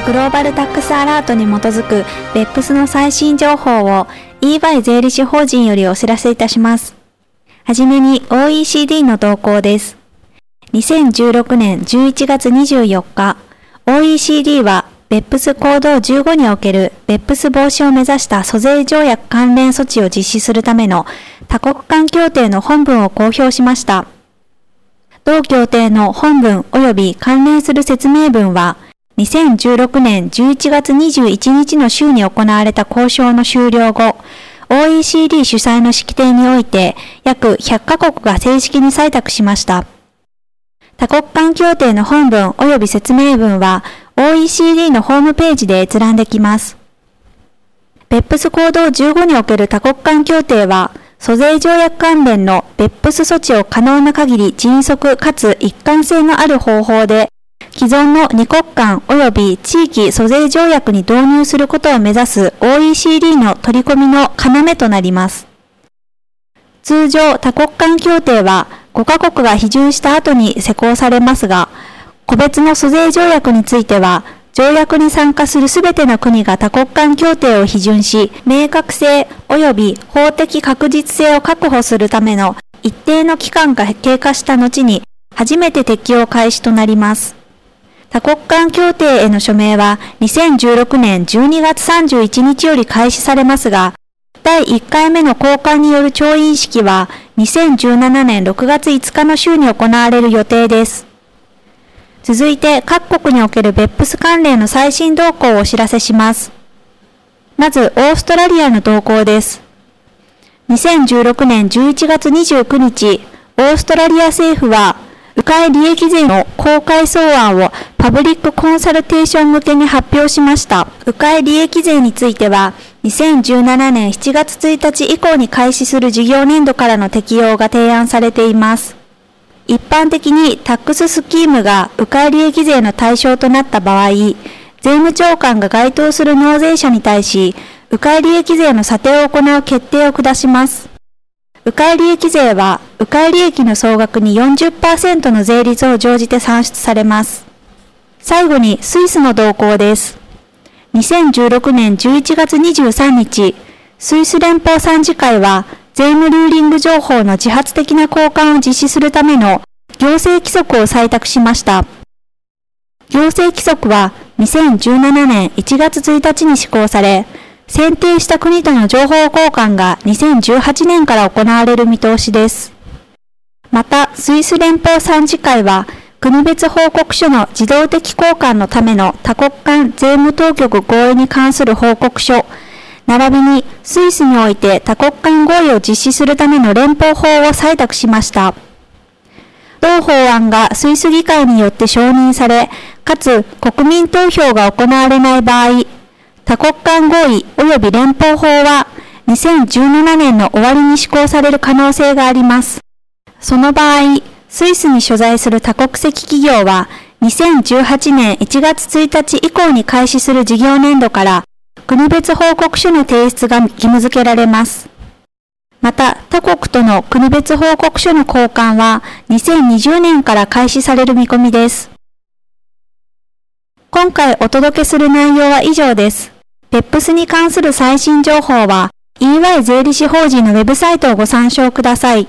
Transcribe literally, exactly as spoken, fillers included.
イグローバルタックスアラートに基づく ビーイーピーエス の最新情報を イーバイ 税理士法人よりお知らせいたします。はじめに オーイーシーディー の動向です。にせんじゅうろくねんじゅういちがつにじゅうよっか、オーイーシーディー は ビーイーピーエス 行動じゅうごにおける ビーイーピーエス 防止を目指した租税条約関連措置を実施するための多国間協定の本文を公表しました。同協定の本文及び関連する説明文は、にせんじゅうろくねんじゅういちがつにじゅういちにちの週に行われた交渉の終了後、オーイーシーディー 主催の式典において約ひゃっかこくが正式に採択しました。多国間協定の本文及び説明文は オーイーシーディー のホームページで閲覧できます。ビーイーピーエス 行動じゅうごにおける多国間協定は、租税条約関連の ビーイーピーエス 措置を可能な限り迅速かつ一貫性のある方法で、既存のに国間及び地域租税条約に導入することを目指す オーイーシーディー の取り込みの要となります。通常、多国間協定はごカ国が批准した後に施行されますが、個別の租税条約については、条約に参加するすべての国が多国間協定を批准し、明確性及び法的確実性を確保するための一定の期間が経過した後に、初めて適用開始となります。多国間協定への署名はにせんじゅうろくねんじゅうにがつさんじゅういちにちより開始されますが、だいいっかいめの交換による調印式はにせんじゅうななねんろくがついつかの週に行われる予定です。続いて各国における ビーイーピーエス 関連の最新動向をお知らせします。まず、オーストラリアの動向です。にせんじゅうろくねんじゅういちがつにじゅうくにち、オーストラリア政府は、迂回利益税の公開草案をパブリックコンサルテーション向けに発表しました。迂回利益税については、にせんじゅうななねんしちがつついたち以降に開始する事業年度からの適用が提案されています。一般的にタックススキームが迂回利益税の対象となった場合、税務長官が該当する納税者に対し、迂回利益税の査定を行う決定を下します。迂回利益税は、迂回利益の総額に よんじゅっパーセント の税率を乗じて算出されます。最後にスイスの動向です。にせんじゅうろくねんじゅういちがつにじゅうさんにち、スイス連邦参事会は、税務ルーリング情報の自発的な交換を実施するための行政規則を採択しました。行政規則はにせんじゅうななねんいちがつついたちに施行され、選定した国との情報交換がにせんじゅうはちねんから行われる見通しです。また、スイス連邦参事会は、国別報告書の自動的交換のための多国間税務当局合意に関する報告書、並びにスイスにおいて多国間合意を実施するための連邦法を採択しました。同法案がスイス議会によって承認され、かつ国民投票が行われない場合、多国間合意及び連邦法はにせんじゅうななねんの終わりに施行される可能性があります。その場合、スイスに所在する多国籍企業はにせんじゅうはちねんいちがつついたち以降に開始する事業年度から、国別報告書の提出が義務付けられます。また、他国との国別報告書の交換はにせんにじゅうねんから開始される見込みです。今回お届けする内容は以上です。ビーイーピーエス に関する最新情報は イーワイ 税理士法人のウェブサイトをご参照ください。